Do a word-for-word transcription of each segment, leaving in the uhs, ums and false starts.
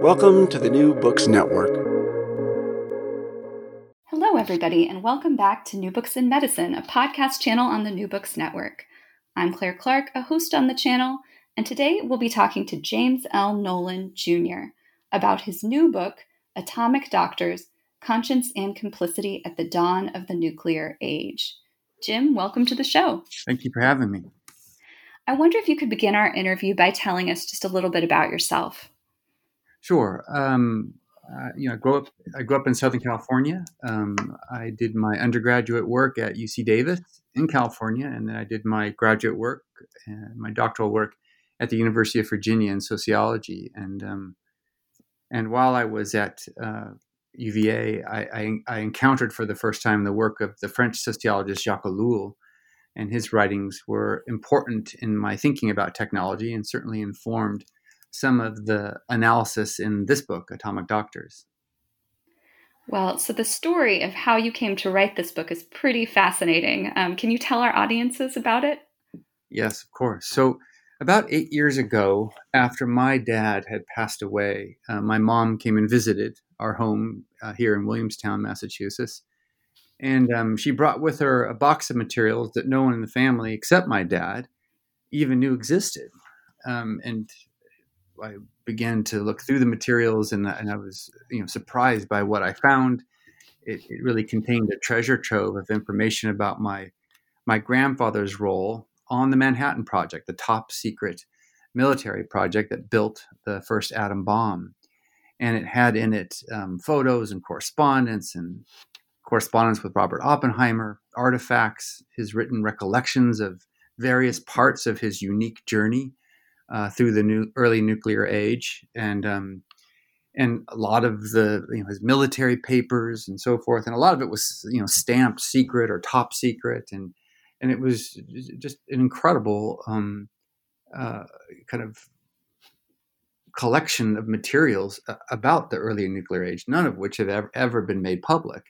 Welcome to the New Books Network. Hello, everybody, and welcome back to New Books in Medicine, a podcast channel on the New Books Network. I'm Claire Clark, a host on the channel, and today we'll be talking to James L. Nolan Junior about his new book, Atomic Doctors: Conscience and Complicity at the Dawn of the Nuclear Age. Jim, welcome to the show. Thank you for having me. I wonder if you could begin our interview by telling us just a little bit about yourself. Sure. Um, uh, you know, I grew up. I grew up in Southern California. Um, I did my undergraduate work at U C Davis in California, and then I did my graduate work and my doctoral work at the University of Virginia in sociology. And um, and while I was at uh, U V A, I, I, I encountered for the first time the work of the French sociologist Jacques Ellul. And his writings were important in my thinking about technology and certainly informed some of the analysis in this book, Atomic Doctors. Well, so the story of how you came to write this book is pretty fascinating. Um, can you tell our audiences about it? Yes, of course. So about eight years ago, after my dad had passed away, uh, my mom came and visited our home uh, here in Williamstown, Massachusetts. And um, she brought with her a box of materials that no one in the family, except my dad, even knew existed. Um, and I began to look through the materials, and, and I was, you know, surprised by what I found. It, it really contained a treasure trove of information about my my grandfather's role on the Manhattan Project, the top secret military project that built the first atom bomb. And it had in it um, photos and correspondence and correspondence with Robert Oppenheimer, artifacts, his written recollections of various parts of his unique journey uh, through the new early nuclear age, and um, and a lot of the you know, his military papers and so forth, and a lot of it was you know stamped secret or top secret, and and it was just an incredible um, uh, kind of collection of materials about the early nuclear age, none of which have ever, ever been made public.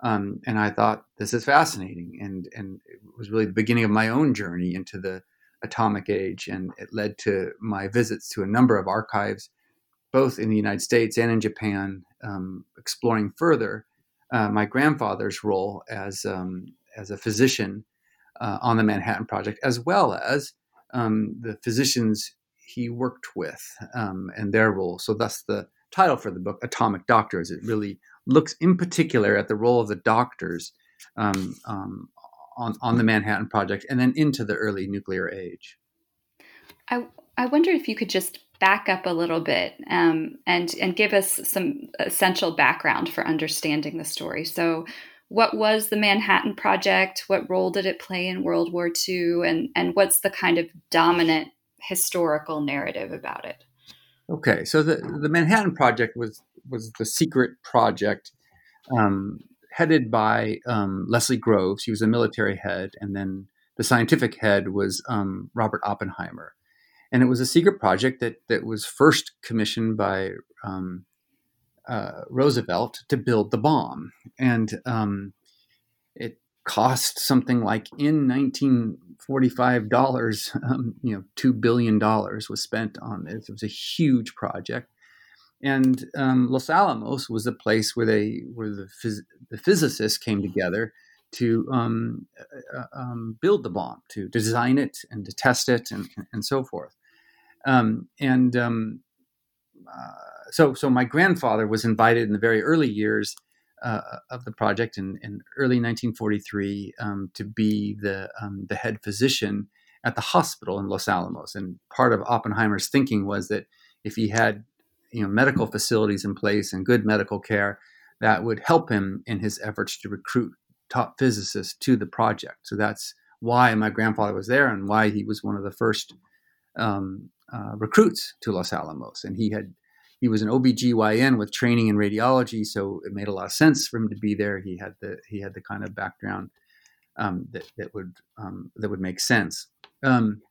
Um, and I thought, this is fascinating, and and it was really the beginning of my own journey into the atomic age, and it led to my visits to a number of archives, both in the United States and in Japan, um, exploring further uh, my grandfather's role as um, as a physician uh, on the Manhattan Project, as well as um, the physicians he worked with um, and their role. So that's the title for the book, Atomic Doctors. It really looks in particular at the role of the doctors um, um, on, on the Manhattan Project and then into the early nuclear age. I I wonder if you could just back up a little bit um, and, and give us some essential background for understanding the story. So what was the Manhattan Project? What role did it play in World War Two? And, and what's the kind of dominant historical narrative about it? Okay, so the, the Manhattan Project was was the secret project um, headed by um, Leslie Groves. He was a military head, and then the scientific head was um, Robert Oppenheimer. And it was a secret project that that was first commissioned by um, uh, Roosevelt to build the bomb. And um, it cost something like in nineteen forty-five dollars, um, you know, two billion dollars was spent on this. It was a huge project, and um, Los Alamos was the place where they, where the, phys- the physicists came together to um, uh, um, build the bomb, to design it and to test it, and and so forth. Um, and um, uh, so, so my grandfather was invited in the very early years Uh, of the project in, in early nineteen forty-three um, to be the um, the head physician at the hospital in Los Alamos. And part of Oppenheimer's thinking was that if he had you know medical facilities in place and good medical care, that would help him in his efforts to recruit top physicists to the project. So that's why my grandfather was there and why he was one of the first um, uh, recruits to Los Alamos. And he had He was an O B G Y N with training in radiology, so it made a lot of sense for him to be there. He had the he had the kind of background um, that that would um, that would make sense. Um,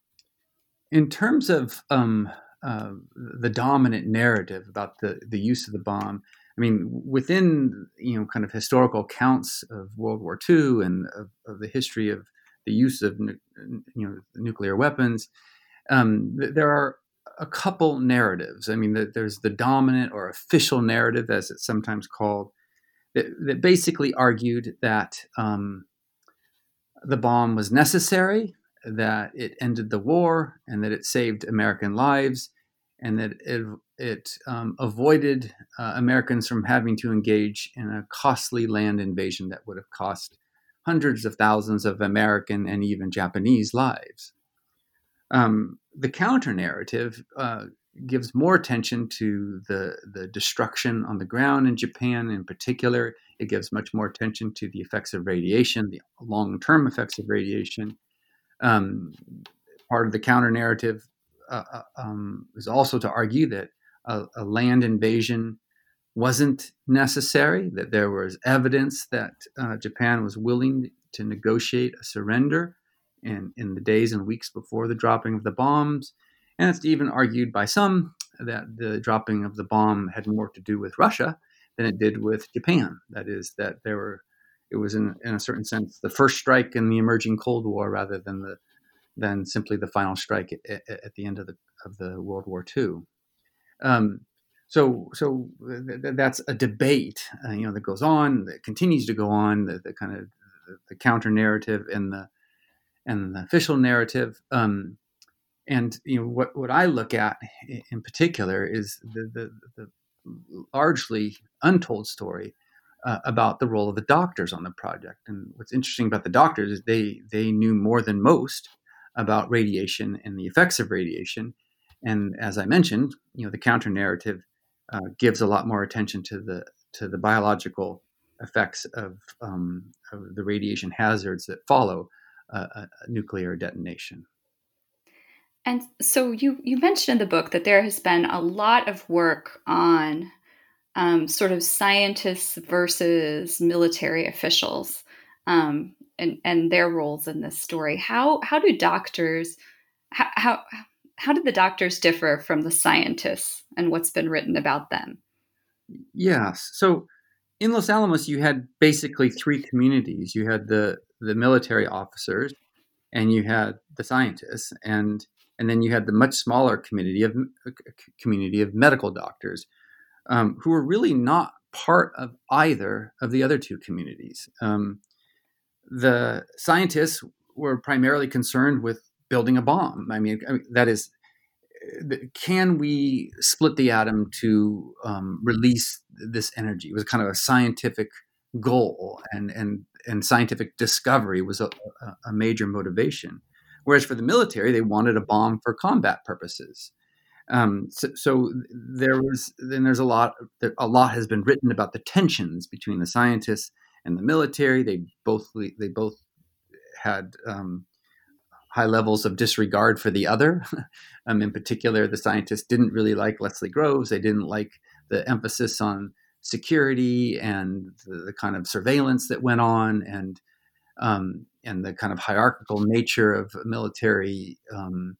in terms of um, uh, the dominant narrative about the the use of the bomb, I mean, within you know kind of historical accounts of World War Two and of, of the history of the use of nu- you know nuclear weapons, um, there are a couple narratives. I mean, the, there's the dominant or official narrative, as it's sometimes called, that, that basically argued that um, the bomb was necessary, that it ended the war, and that it saved American lives, and that it, it um, avoided uh, Americans from having to engage in a costly land invasion that would have cost hundreds of thousands of American and even Japanese lives. Um, the counter-narrative uh, gives more attention to the, the destruction on the ground in Japan in particular. It gives much more attention to the effects of radiation, the long-term effects of radiation. Um, part of the counter-narrative uh, um, is also to argue that a, a land invasion wasn't necessary, that there was evidence that uh, Japan was willing to negotiate a surrender in, in the days and weeks before the dropping of the bombs. And it's even argued by some that the dropping of the bomb had more to do with Russia than it did with Japan. That is, that there were, it was in, in a certain sense, the first strike in the emerging Cold War rather than the than simply the final strike at, at, at the end of the of the World War Two. Um, so, so th- that's a debate, uh, you know, that goes on, that continues to go on. The, the kind of the, the counter narrative and the and the official narrative. Um, and you know, what what I look at in particular is the the, the largely untold story Uh, about the role of the doctors on the project. And what's interesting about the doctors is they they knew more than most about radiation and the effects of radiation. And as I mentioned, you know, the counter narrative uh, gives a lot more attention to the to the biological effects of, um, of the radiation hazards that follow uh, a nuclear detonation. And so you you mentioned in the book that there has been a lot of work on Um, sort of scientists versus military officials um, and, and their roles in this story. How how do doctors, how, how how did the doctors differ from the scientists and what's been written about them? Yes. So in Los Alamos, you had basically three communities. You had the, the military officers and you had the scientists. And and then you had the much smaller community of, community of medical doctors, Um, who were really not part of either of the other two communities. Um, the scientists were primarily concerned with building a bomb. I mean, I mean that is, can we split the atom to um, release this energy? It was kind of a scientific goal, and and, and scientific discovery was a, a major motivation. Whereas for the military, they wanted a bomb for combat purposes. Um, so, so there was, then there's a lot, a lot has been written about the tensions between the scientists and the military. They both, they both had um, high levels of disregard for the other. um, in particular, the scientists didn't really like Leslie Groves. They didn't like the emphasis on security and the, the kind of surveillance that went on, and um, and the kind of hierarchical nature of military Um,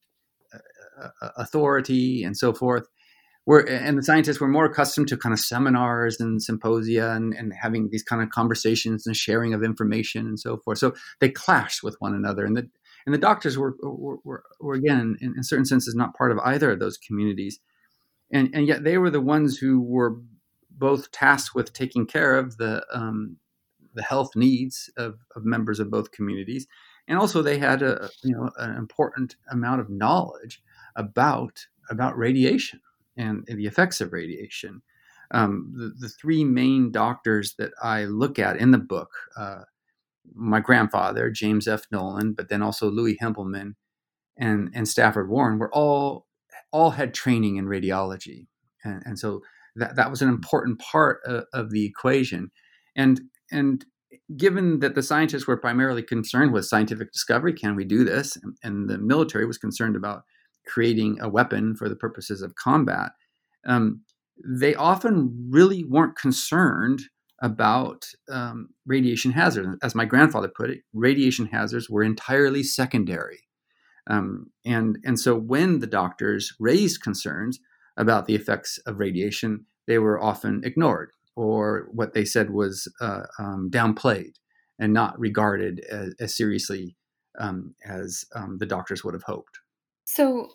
authority and so forth. We're, and the scientists were more accustomed to kind of seminars and symposia and, and having these kind of conversations and sharing of information and so forth. So they clashed with one another. And the and the doctors were, were, were, were again, in, in certain senses, not part of either of those communities. And and yet they were the ones who were both tasked with taking care of the um, the health needs of, of members of both communities. And also they had a you know an important amount of knowledge about about radiation and, and the effects of radiation. Um, the, the three main doctors that I look at in the book, uh, my grandfather, James F. Nolan, but then also Louis Hempelmann and, and Stafford Warren, were all all had training in radiology. And, and so that, that was an important part of, of the equation. And and given that the scientists were primarily concerned with scientific discovery, can we do this? And, and the military was concerned about creating a weapon for the purposes of combat, um, they often really weren't concerned about um, radiation hazards. As my grandfather put it, radiation hazards were entirely secondary. Um, and, and so when the doctors raised concerns about the effects of radiation, they were often ignored, or what they said was uh, um, downplayed and not regarded as, as seriously um, as um, the doctors would have hoped. So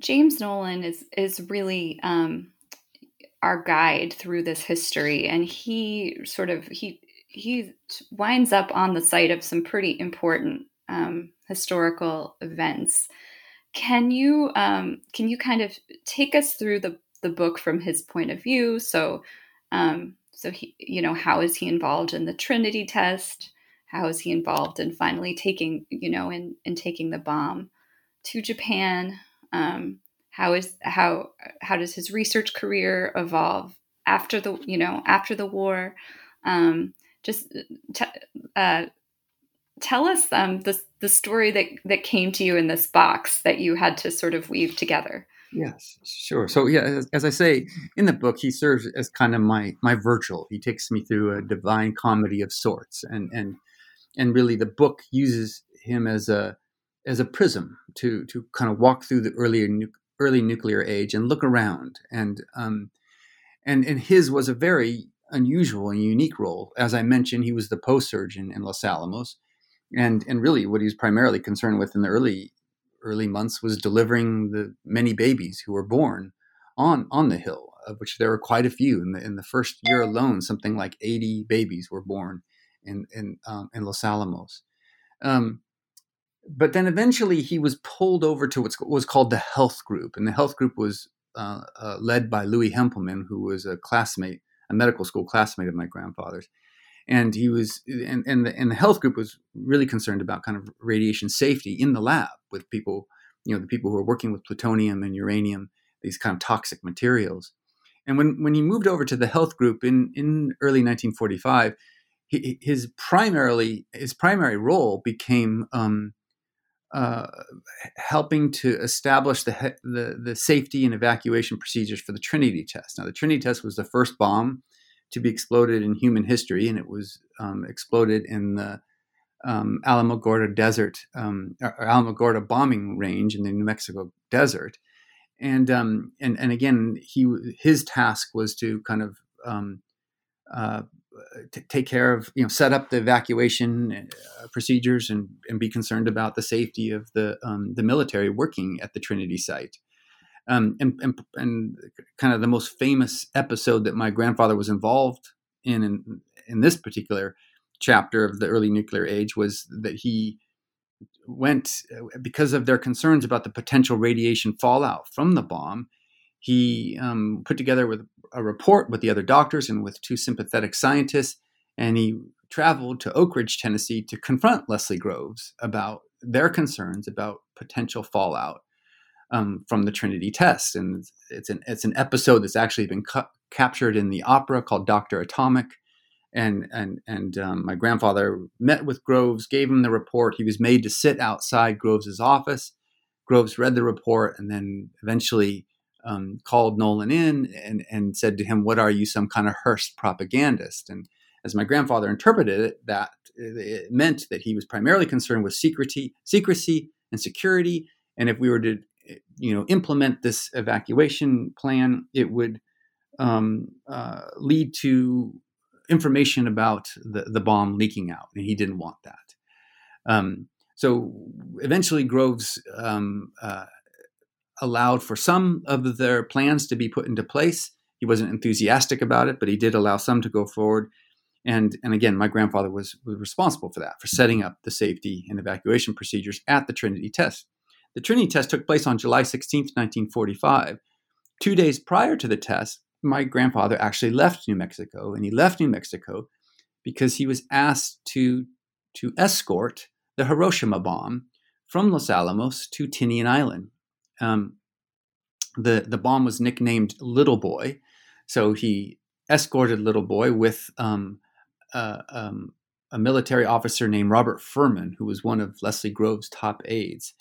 James Nolan is is really um, our guide through this history, and he sort of he he winds up on the site of some pretty important um, historical events. Can you um, can you kind of take us through the the book from his point of view? So um, so he you know how is he involved in the Trinity test? How is he involved in finally taking you know in in taking the bomb to Japan? Um, how is how how does his research career evolve after the you know after the war? Um, just t- uh, tell us um, the the story that, that came to you in this box that you had to sort of weave together. Yes, sure. So yeah, as, as I say in the book, he serves as kind of my my virtual. He takes me through a divine comedy of sorts, and and and really the book uses him as a as a prism to to kind of walk through the earlier nu- early nuclear age and look around. And um, and and his was a very unusual and unique role. As I mentioned, he was the post surgeon in Los Alamos. And and really what he was primarily concerned with in the early early months was delivering the many babies who were born on on the hill, of which there were quite a few. In the in the first year alone, something like eighty babies were born in in, um, in Los Alamos. Um, But then eventually he was pulled over to what was called the health group. And the health group was uh, uh, led by Louis Hempelmann, who was a classmate, a medical school classmate of my grandfather's. And he was, and, and, the, and the health group was really concerned about kind of radiation safety in the lab with people, you know, the people who were working with plutonium and uranium, these kind of toxic materials. And when, when he moved over to the health group in, in early nineteen forty-five, he, his primarily, his primary role became, um, Uh, helping to establish the, he- the the safety and evacuation procedures for the Trinity test. Now, the Trinity test was the first bomb to be exploded in human history, and it was um, exploded in the um, Alamogordo Desert, um, or Alamogordo bombing range in the New Mexico desert. And um, and and again, he his task was to kind of um, uh, T- take care of, you know, set up the evacuation uh, procedures and, and be concerned about the safety of the um, the military working at the Trinity site. Um, and, and and kind of the most famous episode that my grandfather was involved in, in in this particular chapter of the early nuclear age was that he went, because of their concerns about the potential radiation fallout from the bomb, he um, put together with a report with the other doctors and with two sympathetic scientists, and he traveled to Oak Ridge, Tennessee to confront Leslie Groves about their concerns about potential fallout um, from the Trinity test. And it's an it's an episode that's actually been cu- captured in the opera called Doctor Atomic. And and and um, my grandfather met with Groves, gave him the report. He was made to sit outside Groves's office. Groves read the report and then eventually Um, called Nolan in and, and said to him, "What are you, some kind of Hearst propagandist?" And as my grandfather interpreted it, that it meant that he was primarily concerned with secrecy, secrecy and security. And if we were to, you know, implement this evacuation plan, it would um, uh, lead to information about the, the bomb leaking out. And he didn't want that. Um, so eventually Groves um, uh, allowed for some of their plans to be put into place. He wasn't enthusiastic about it, but he did allow some to go forward. And and again, my grandfather was, was responsible for that, for setting up the safety and evacuation procedures at the Trinity test. The Trinity test took place on July sixteenth, nineteen forty-five. Two days prior to the test, my grandfather actually left New Mexico, and he left New Mexico because he was asked to, to escort the Hiroshima bomb from Los Alamos to Tinian Island. Um, the, the bomb was nicknamed Little Boy. So he escorted Little Boy with um, uh, um, a military officer named Robert Furman, who was one of Leslie Groves' top aides.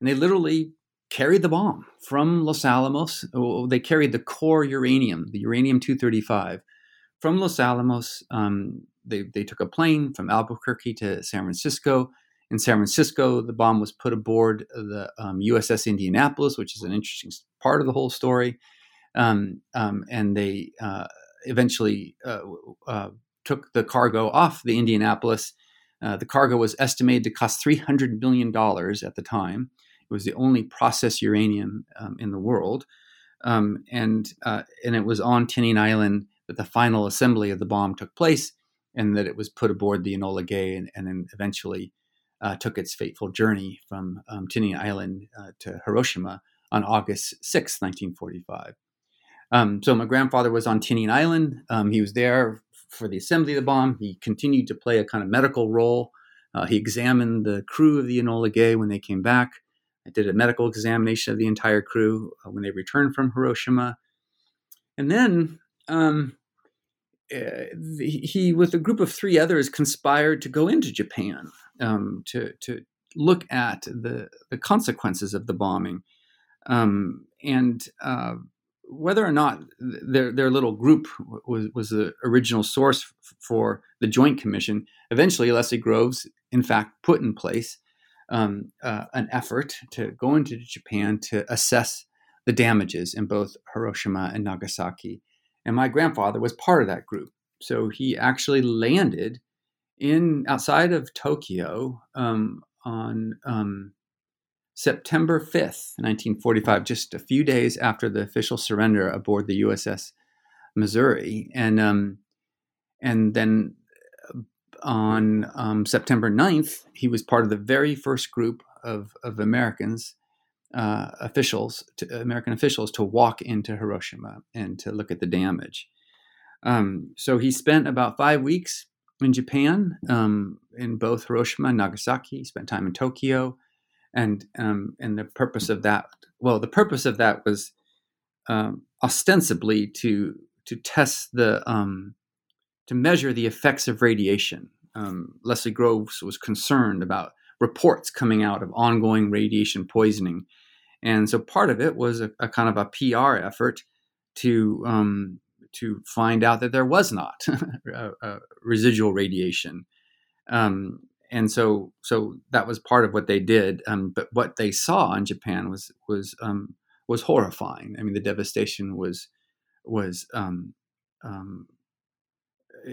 And they literally carried the bomb from Los Alamos. Oh, they carried the core uranium, the uranium two thirty-five, from Los Alamos. Um, they, they took a plane from Albuquerque to San Francisco. In San Francisco, the bomb was put aboard the um, U S S Indianapolis, which is an interesting part of the whole story. Um, um, and they uh, eventually uh, uh, took the cargo off the Indianapolis. Uh, the cargo was estimated to cost three hundred million dollars at the time. It was the only processed uranium um, in the world. Um, and uh, and it was on Tinian Island that the final assembly of the bomb took place, and that it was put aboard the Enola Gay and, and then eventually uh, took its fateful journey from um, Tinian Island uh, to Hiroshima on August sixth, nineteen forty-five. Um, so my grandfather was on Tinian Island. Um, he was there for the assembly of the bomb. He continued to play a kind of medical role. Uh, he examined the crew of the Enola Gay when they came back. I did a medical examination of the entire crew uh, when they returned from Hiroshima. And then um, uh, he, with a group of three others, conspired to go into Japan um, to, to look at the, the consequences of the bombing. Um, and uh, whether or not their their little group was, was the original source f- for the Joint Commission, eventually Leslie Groves, in fact, put in place um, uh, an effort to go into Japan to assess the damages in both Hiroshima and Nagasaki. And my grandfather was part of that group. So he actually landed in outside of Tokyo um, on... Um, September fifth, nineteen forty-five, just a few days after the official surrender aboard the U S S Missouri. And um, and then on um, September ninth, he was part of the very first group of, of Americans, uh, officials, to, American officials, to walk into Hiroshima and to look at the damage. Um, so he spent about five weeks in Japan, um, in both Hiroshima and Nagasaki. He spent time in Tokyo. And um, and the purpose of that, well, the purpose of that was um, ostensibly to to test the um, to measure the effects of radiation. Um, Leslie Groves was concerned about reports coming out of ongoing radiation poisoning, and so part of it was a, a kind of a P R effort to um, to find out that there was not a, a residual radiation. Um, And so, so that was part of what they did. Um, but what they saw in Japan was was um, was horrifying. I mean, the devastation was was um, um,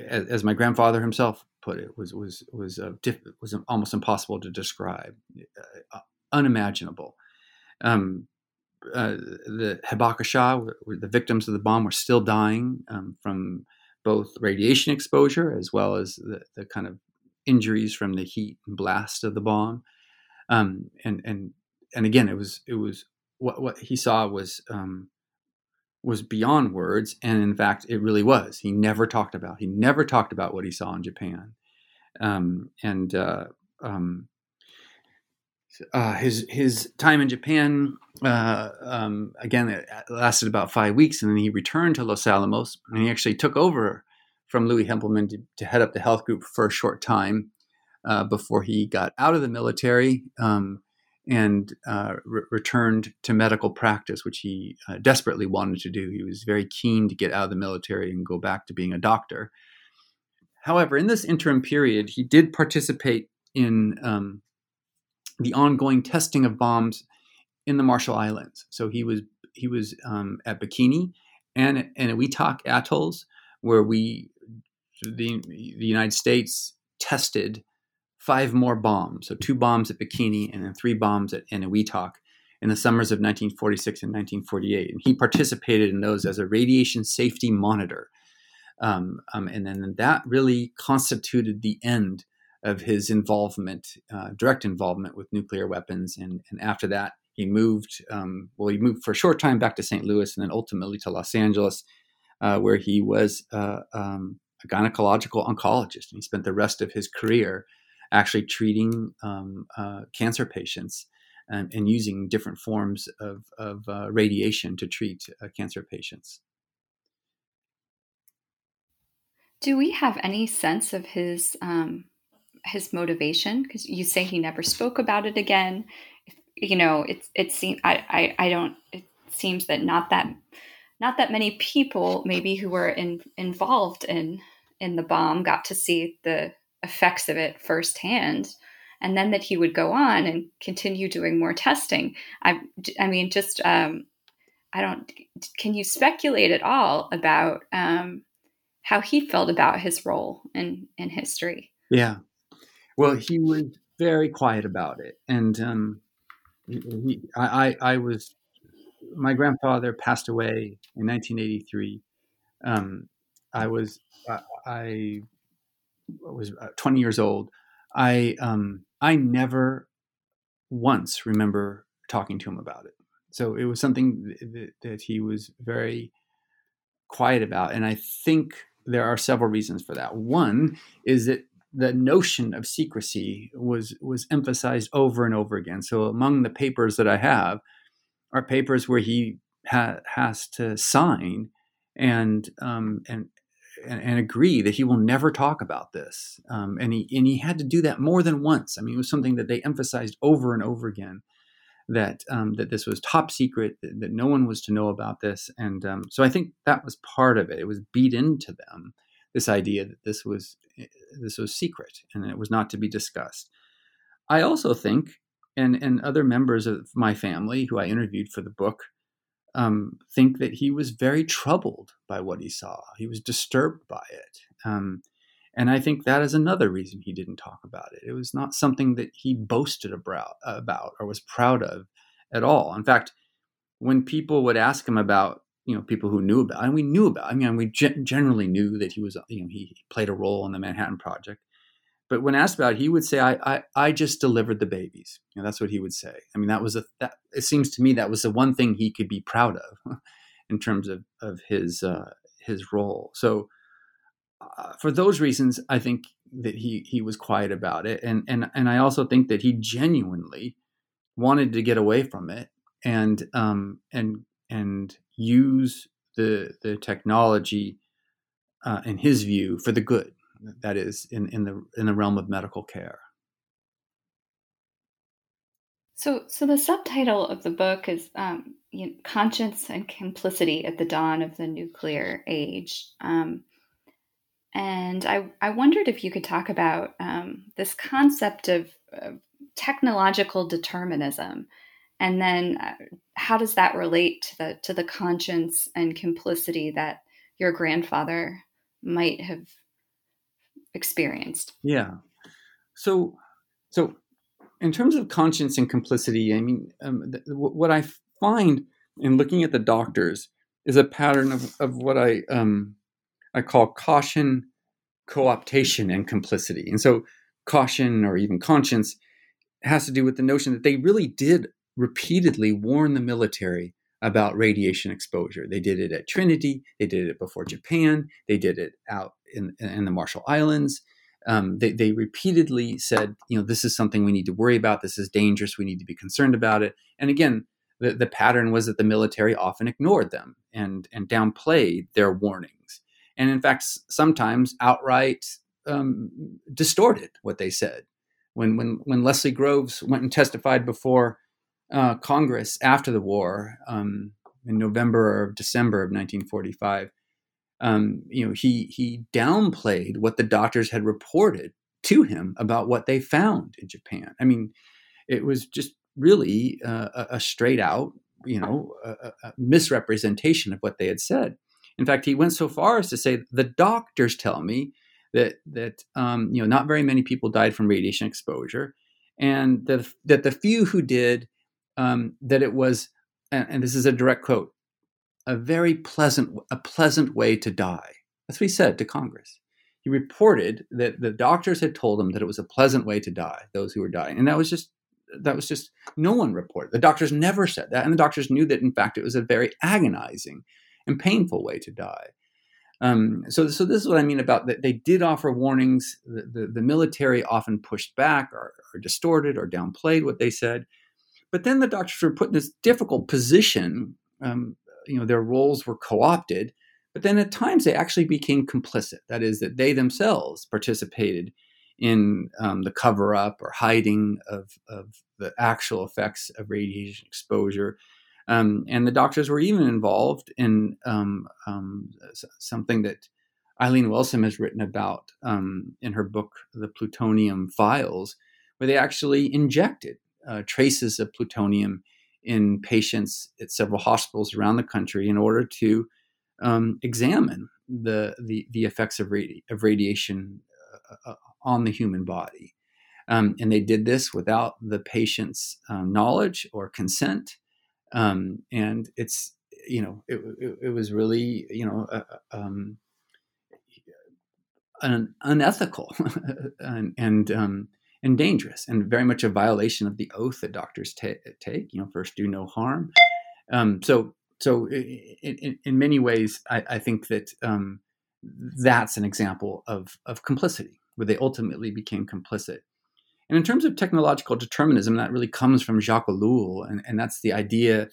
as, as my grandfather himself put it, was was was uh, diff- was almost impossible to describe, uh, unimaginable. Um, uh, the Hibakusha, the victims of the bomb, were still dying um, from both radiation exposure as well as the, the kind of injuries from the heat and blast of the bomb, um, and and and again, it was it was what what he saw was um, was beyond words, and in fact, it really was. He never talked about he never talked about what he saw in Japan, um, and uh, um, uh, his his time in Japan uh, um, again it lasted about five weeks, and then he returned to Los Alamos, and he actually took over from Louis Hempelmann to, to head up the health group for a short time uh, before he got out of the military um, and uh, re- returned to medical practice, which he uh, desperately wanted to do. He was very keen to get out of the military and go back to being a doctor. However, in this interim period, he did participate in um, the ongoing testing of bombs in the Marshall Islands. So he was he was um, at Bikini and and Enewetak Atolls, where we, the, the United States, tested five more bombs. So two bombs at Bikini and then three bombs at Enewetak in the summers of nineteen forty-six and nineteen forty-eight. And he participated in those as a radiation safety monitor. Um, um, and then that really constituted the end of his involvement, uh, direct involvement with nuclear weapons. And, and after that, he moved, um, well, he moved for a short time back to Saint Louis and then ultimately to Los Angeles, Uh, where he was uh, um, a gynecological oncologist, and he spent the rest of his career actually treating um, uh, cancer patients and, and using different forms of, of uh, radiation to treat uh, cancer patients. Do we have any sense of his um, his motivation? Because you say he never spoke about it again. You know, it it seems I, I I don't. It seems that not that. Not that many people maybe who were in, involved in, in the bomb got to see the effects of it firsthand, and then that he would go on and continue doing more testing. I, I mean, just, um, I don't, can you speculate at all about um, how he felt about his role in, in history? Yeah. Well, he was very quiet about it. And um, He, I, I was, my grandfather passed away in nineteen eighty-three. Um, I was, I, I was twenty years old. I, um, I never once remember talking to him about it. So it was something that, that he was very quiet about. And I think there are several reasons for that. One is that the notion of secrecy was, was emphasized over and over again. So among the papers that I have are papers where he ha- has to sign and, um, and, and, and agree that he will never talk about this. Um, and he, and he had to do that more than once. I mean, it was something that they emphasized over and over again, that, um, that this was top secret, that, that no one was to know about this. And, um, so I think that was part of it. It was beat into them, this idea that this was, this was secret and it was not to be discussed. I also think, and and other members of my family who I interviewed for the book, um, think that he was very troubled by what he saw. He was disturbed by it. Um, and I think that is another reason he didn't talk about it. It was not something that he boasted about or was proud of at all. In fact, when people would ask him about, you know, people who knew about, and we knew about, I mean, we ge- generally knew that he was, you know, he played a role in the Manhattan Project. But when asked about it, he would say, I, I, I just delivered the babies. You know, that's what he would say. I mean, that was a, that, it seems to me that was the one thing he could be proud of in terms of, of his, uh, his role. So uh, for those reasons, I think that he, he was quiet about it. And, and, and I also think that he genuinely wanted to get away from it and, um, and, and use the the technology, uh, in his view, for the good. That is, in, in the in the realm of medical care. So, so the subtitle of the book is um, you know, "Conscience and Complicity at the Dawn of the Nuclear Age," um, and I I wondered if you could talk about um, this concept of, of technological determinism. And then uh, how does that relate to the to the conscience and complicity that your grandfather might have experienced? Yeah. So so in terms of conscience and complicity, I mean, um, th- what I find in looking at the doctors is a pattern of, of what I um, I call caution, co-optation, and complicity. And so caution, or even conscience, has to do with the notion that they really did repeatedly warn the military about radiation exposure. They did it at Trinity. They did it before Japan. They did it out in, in the Marshall Islands. Um, they, they repeatedly said, you know, this is something we need to worry about. This is dangerous. We need to be concerned about it. And again, the, the pattern was that the military often ignored them and, and downplayed their warnings. And in fact, sometimes outright um, distorted what they said. When, when, when Leslie Groves went and testified before Uh, Congress after the war, um, in November or December of nineteen forty-five, um, you know, he he downplayed what the doctors had reported to him about what they found in Japan. I mean, it was just really uh, a, a straight out, you know, a, a misrepresentation of what they had said. In fact, he went so far as to say, "The doctors tell me that that um, you know, not very many people died from radiation exposure, and that that the few who did." Um, that it was, and, and this is a direct quote, a very pleasant, a pleasant way to die. That's what he said to Congress. He reported that the doctors had told him that it was a pleasant way to die, those who were dying. And that was just, that was just, no one reported. The doctors never said that. And the doctors knew that, in fact, it was a very agonizing and painful way to die. Um, so, so this is what I mean about that. They did offer warnings. The, the, the military often pushed back or, or distorted or downplayed what they said. But then the doctors were put in this difficult position. Um, you know, their roles were co-opted, but then at times they actually became complicit. That is, that they themselves participated in um, the cover-up or hiding of, of the actual effects of radiation exposure. Um, and the doctors were even involved in um, um, something that Eileen Wilson has written about um, in her book, The Plutonium Files, where they actually injected Uh, traces of plutonium in patients at several hospitals around the country in order to um, examine the, the the effects of, radi- of radiation uh, uh, on the human body. Um, and they did this without the patient's um, knowledge or consent. Um, and it's, you know, it, it, it was really, you know, uh, um, an unethical and, and, um, and dangerous, and very much a violation of the oath that doctors t- take, you know, first do no harm. Um, so, so in, in, in many ways, I, I think that um, that's an example of, of complicity, where they ultimately became complicit. And in terms of technological determinism, that really comes from Jacques Ellul, and, and that's the idea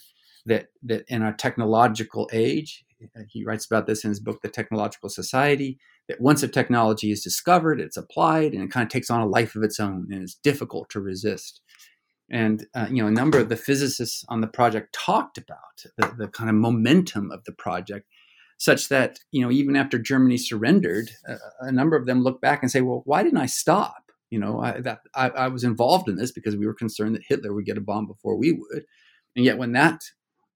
that that in our technological age, he writes about this in his book, The Technological Society, that once a technology is discovered, it's applied, and it kind of takes on a life of its own, and it's difficult to resist. And, uh, you know, a number of the physicists on the project talked about the, the kind of momentum of the project, such that, you know, even after Germany surrendered, uh, a number of them look back and say, well, why didn't I stop? You know, I, that, I, I was involved in this because we were concerned that Hitler would get a bomb before we would. And yet when that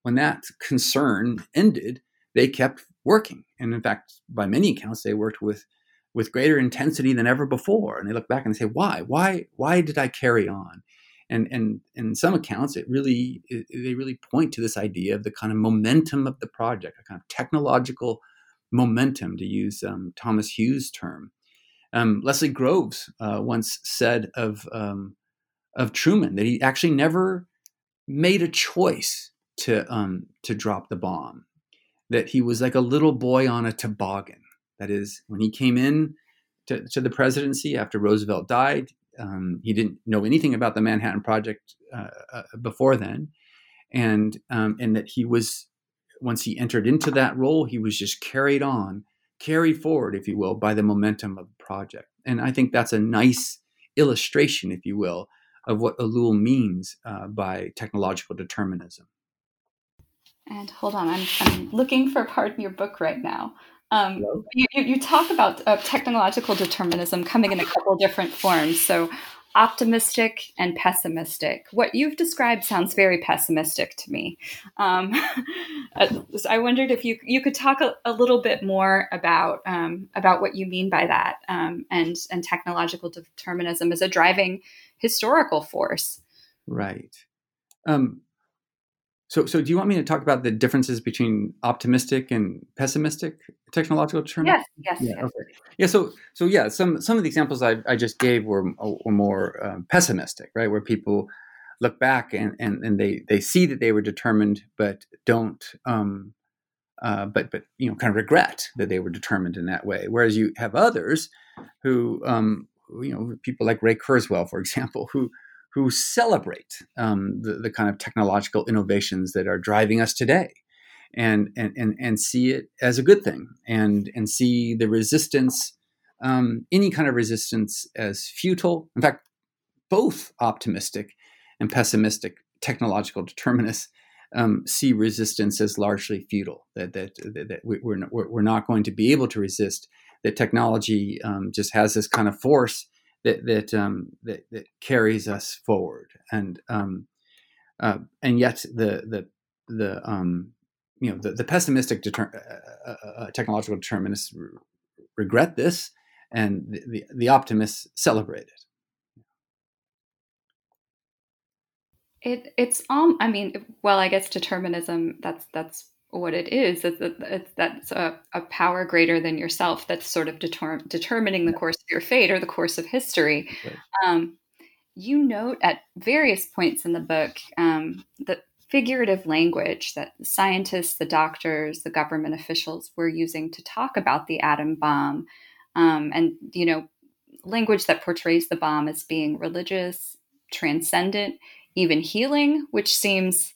when that concern ended, they kept working. And in fact, by many accounts, they worked with with greater intensity than ever before. And they look back and say, why? Why why did I carry on? And and in some accounts, it really it, they really point to this idea of the kind of momentum of the project, a kind of technological momentum, to use um, Thomas Hughes' term. Um, Leslie Groves uh, once said of um, of Truman that he actually never made a choice to um, to drop the bomb, that he was like a little boy on a toboggan. That is, when he came in to, to the presidency after Roosevelt died, um, he didn't know anything about the Manhattan Project uh, uh, before then, and um, and that he was, once he entered into that role, he was just carried on. Carried forward, if you will, by the momentum of the project. And I think that's a nice illustration, if you will, of what Ellul means uh, by technological determinism. And hold on, I'm, I'm looking for a part in your book right now. Um, no. you, you talk about uh, technological determinism coming in a couple different forms. So optimistic and pessimistic. What you've described sounds very pessimistic to me. Um, I wondered if you you could talk a, a little bit more about um, about what you mean by that, um, and and technological determinism as a driving historical force. Right. Um, so so do you want me to talk about the differences between optimistic and pessimistic technological determinism? Yes. Yes. Yeah. Yes. Okay. Yeah. So, so yeah, some, some of the examples I, I just gave were, were more um, pessimistic, right? Where people look back and, and, and they, they see that they were determined, but don't, um, uh, but, but, you know, kind of regret that they were determined in that way. Whereas you have others who, um, who, you know, people like Ray Kurzweil, for example, who, who celebrate um, the, the kind of technological innovations that are driving us today. And, and and and see it as a good thing, and and see the resistance, um, any kind of resistance, as futile. In fact, both optimistic and pessimistic technological determinists um, see resistance as largely futile. That that that, that we, we're not, we're not going to be able to resist. That technology um, just has this kind of force that that um, that, that carries us forward. And um, uh, and yet the the the um, you know, the, the pessimistic deter- uh, uh, technological determinists r- regret this, and the, the, the optimists celebrate it. It it's um I mean, well, I guess determinism, that's that's what it is. It's, it's, that's a, a power greater than yourself that's sort of deter- determining the course of your fate or the course of history. Right. Um, you note at various points in the book um, that figurative language that the scientists, the doctors, the government officials were using to talk about the atom bomb, um, and, you know, language that portrays the bomb as being religious, transcendent, even healing, which seems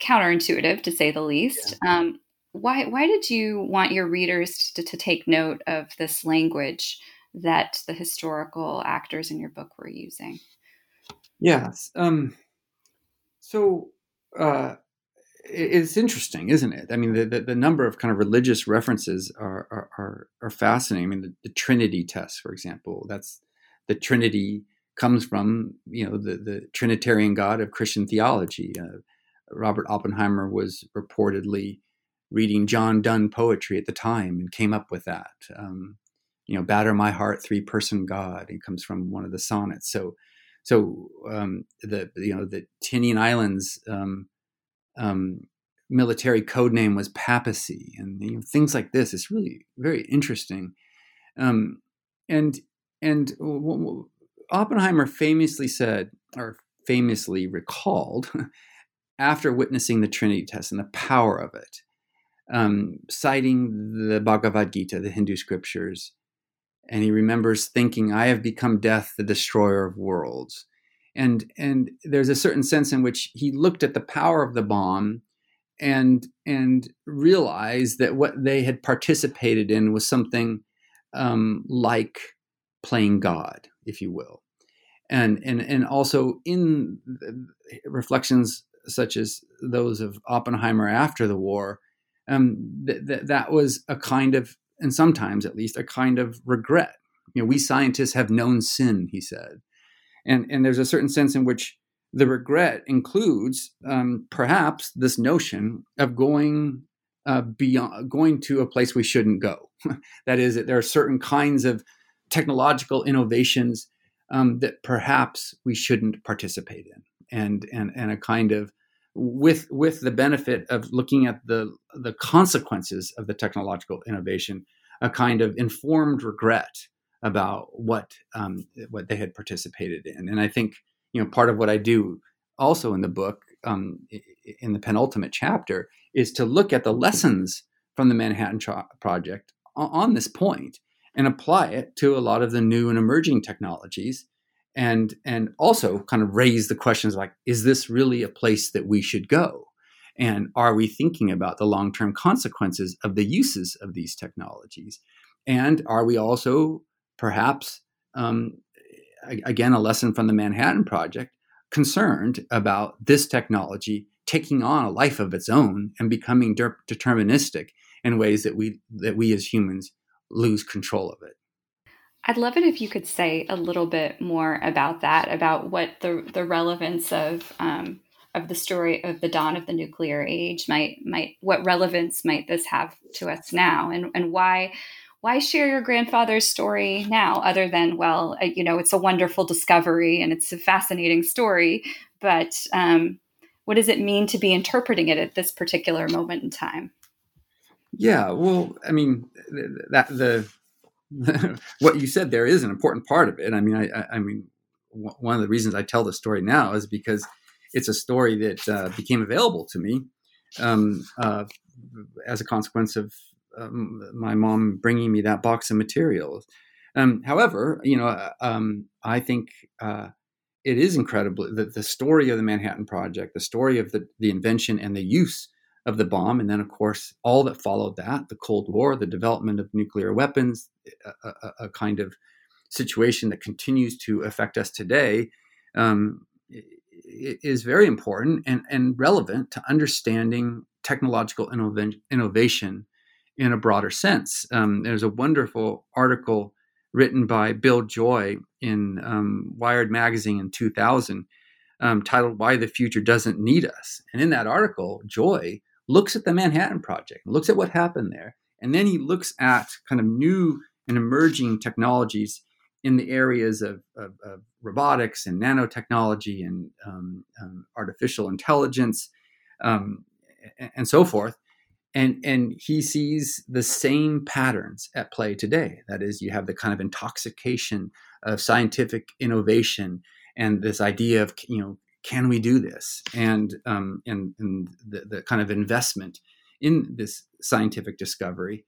counterintuitive, to say the least. Yeah. Um, why, why did you want your readers to, to take note of this language that the historical actors in your book were using? Yes. Um So uh, it's interesting, isn't it? I mean, the, the, the number of kind of religious references are are, are, are fascinating. I mean, the, the Trinity test, for example, that's the Trinity comes from, you know, the, the Trinitarian God of Christian theology. Uh, Robert Oppenheimer was reportedly reading John Donne poetry at the time and came up with that. Um, you know, batter my heart, three person God. It comes from one of the sonnets. So, so um, the, you know, the Tinian Islands um, um, military code name was papacy, and you know, things like this. It's really very interesting. Um, and, and Oppenheimer famously said, or famously recalled, after witnessing the Trinity test and the power of it, um, citing the Bhagavad Gita, the Hindu scriptures, and he remembers thinking, "I have become death, the destroyer of worlds." And and there's a certain sense in which he looked at the power of the bomb and and realized that what they had participated in was something um, like playing God, if you will. And and and also in reflections such as those of Oppenheimer after the war, um, th- th- that was a kind of, and sometimes at least, a kind of regret. You know, we scientists have known sin, he said. And and there's a certain sense in which the regret includes um, perhaps this notion of going uh, beyond, going to a place we shouldn't go. That is, that there are certain kinds of technological innovations um, that perhaps we shouldn't participate in. And, and and a kind of, with with the benefit of looking at the the consequences of the technological innovation, a kind of informed regret about what um, what they had participated in. And I think, you know, part of what I do also in the book, um, in the penultimate chapter, is to look at the lessons from the Manhattan Cho- Project on, on this point and apply it to a lot of the new and emerging technologies. And and also kind of raise the questions like, is this really a place that we should go? And are we thinking about the long-term consequences of the uses of these technologies? And are we also perhaps, um, again, a lesson from the Manhattan Project, concerned about this technology taking on a life of its own and becoming de- deterministic in ways that we that we as humans lose control of it? I'd love it if you could say a little bit more about that, about what the the relevance of um, of the story of the dawn of the nuclear age might might what relevance might this have to us now, and and why why share your grandfather's story now, other than, well, you know, it's a wonderful discovery and it's a fascinating story, but um, what does it mean to be interpreting it at this particular moment in time? Yeah, well, I mean that the. What you said there is an important part of it. I mean, I, I mean, w- one of the reasons I tell the story now is because it's a story that uh, became available to me um, uh, as a consequence of um, my mom bringing me that box of materials. Um, however, you know, uh, um, I think uh, it is incredible that the story of the Manhattan Project, the story of the, the invention and the use of the bomb, and then, of course, all that followed that, the Cold War, the development of nuclear weapons, a, a, a kind of situation that continues to affect us today, um, is very important and, and relevant to understanding technological innov- innovation in a broader sense. Um, there's a wonderful article written by Bill Joy in um, Wired magazine in two thousand um, titled "Why the Future Doesn't Need Us." And in that article, Joy looks at the Manhattan Project, looks at what happened there, and then he looks at kind of new and emerging technologies in the areas of, of, of robotics and nanotechnology and um, um, artificial intelligence um, and, and so forth. And, and he sees the same patterns at play today. That is, you have the kind of intoxication of scientific innovation and this idea of, you know, can we do this? And um, and, and the, the kind of investment in this scientific discovery.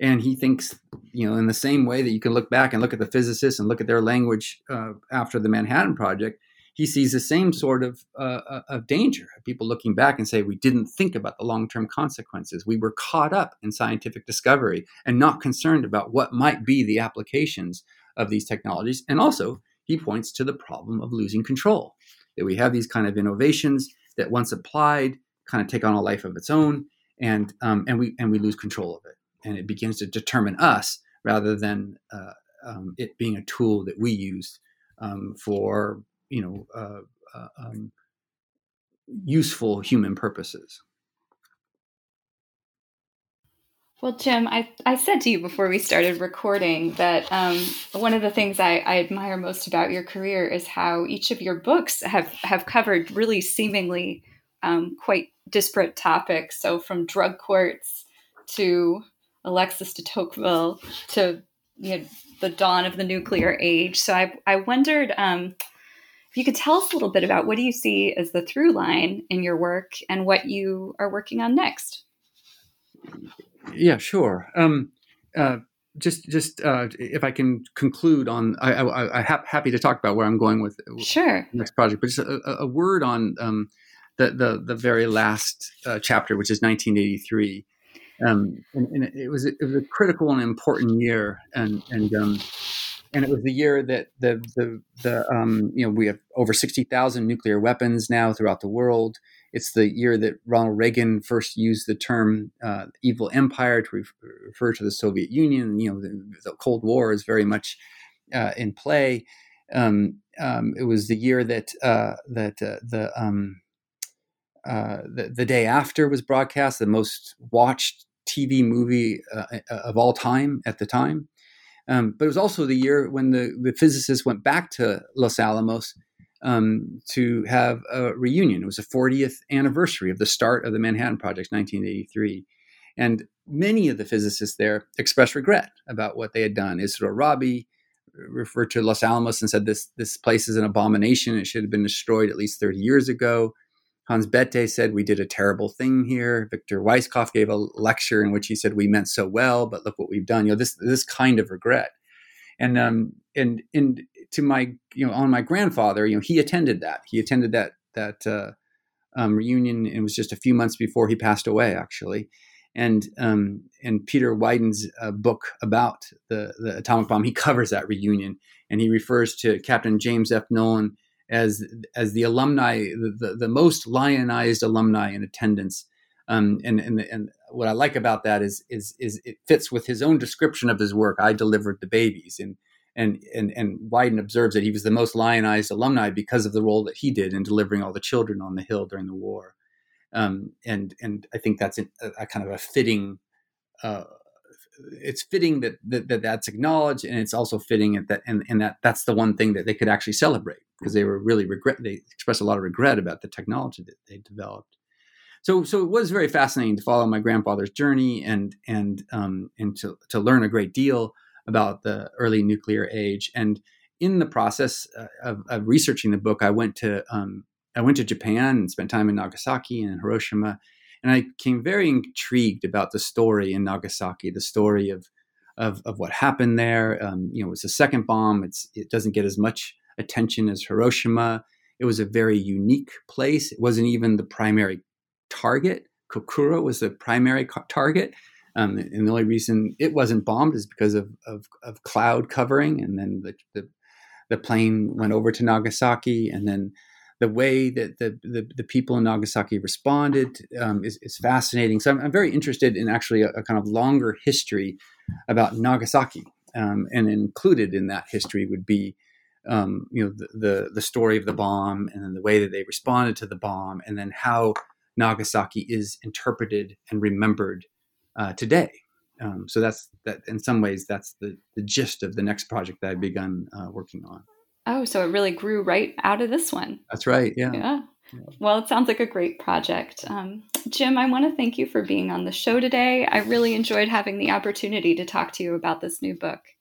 And he thinks, you know, in the same way that you can look back and look at the physicists and look at their language uh, after the Manhattan Project, he sees the same sort of, uh, of danger. People looking back and say, we didn't think about the long-term consequences. We were caught up in scientific discovery and not concerned about what might be the applications of these technologies. And also, he points to the problem of losing control, that we have these kind of innovations that once applied kind of take on a life of its own, and um, and we and we lose control of it. And it begins to determine us rather than uh, um, it being a tool that we use um, for, you know, uh, uh, um, useful human purposes. Well, Jim, I, I said to you before we started recording that um, one of the things I, I admire most about your career is how each of your books have, have covered really seemingly um, quite disparate topics. So from drug courts to Alexis de Tocqueville to, you know, the dawn of the nuclear age. So I, I wondered um, if you could tell us a little bit about what do you see as the through line in your work and what you are working on next? Yeah, sure. Um, uh, just, just uh, if I can conclude on, I, I, I ha- happy to talk about where I'm going with sure. the next project, but just a, a word on um, the, the the very last uh, chapter, which is nineteen eighty-three, um, and, and it was it was a critical and important year, and and um, and it was the year that the the the um, you know we have over sixty thousand nuclear weapons now throughout the world. It's the year that Ronald Reagan first used the term uh, evil empire to re- refer to the Soviet Union. You know, the, the Cold War is very much uh, in play. Um, um, it was the year that uh, that uh, the, um, uh, the the day after was broadcast, the most watched T V movie uh, of all time at the time. Um, but it was also the year when the, the physicists went back to Los Alamos Um, to have a reunion. It was the fortieth anniversary of the start of the Manhattan Project, nineteen eighty-three. And many of the physicists there expressed regret about what they had done. Isidro Rabi referred to Los Alamos and said, this, this place is an abomination. It should have been destroyed at least thirty years ago. Hans Bethe said, we did a terrible thing here. Victor Weisskopf gave a lecture in which he said, we meant so well, but look what we've done. You know, this, this kind of regret. And, um, and, and, to my, you know, on my grandfather, you know, he attended that. He attended that that uh, um, reunion, and it was just a few months before he passed away, actually. And um, and Peter Wyden's uh, book about the, the atomic bomb, he covers that reunion, and he refers to Captain James F. Nolan as as the alumni, the, the, the most lionized alumni in attendance. Um, and and and what I like about that is is is it fits with his own description of his work. I delivered the babies, and. And and and Wyden observes that he was the most lionized alumni because of the role that he did in delivering all the children on the Hill during the war, um, and and I think that's a, a kind of a fitting. Uh, it's fitting that, that that that's acknowledged, and it's also fitting that and and that that's the one thing that they could actually celebrate because they were really regret. They expressed a lot of regret about the technology that they developed. So so it was very fascinating to follow my grandfather's journey and and um and to to learn a great deal about the early nuclear age, and in the process uh, of, of researching the book, I went to um, I went to Japan and spent time in Nagasaki and Hiroshima, and I became very intrigued about the story in Nagasaki, the story of of, of what happened there. Um, you know, it's the second bomb. It's it doesn't get as much attention as Hiroshima. It was a very unique place. It wasn't even the primary target. Kokura was the primary co- target. Um, and the only reason it wasn't bombed is because of, of, of cloud covering. And then the, the the plane went over to Nagasaki. And then the way that the the, the people in Nagasaki responded um, is, is fascinating. So I'm, I'm very interested in actually a, a kind of longer history about Nagasaki. Um, and included in that history would be, um, you know, the, the, the story of the bomb and then the way that they responded to the bomb and then how Nagasaki is interpreted and remembered Uh, today. Um, so that's that in some ways, that's the, the gist of the next project that I've begun uh, working on. Oh, so it really grew right out of this one. That's right. Yeah. Yeah. yeah. Well, it sounds like a great project. Um, Jim, I want to thank you for being on the show today. I really enjoyed having the opportunity to talk to you about this new book.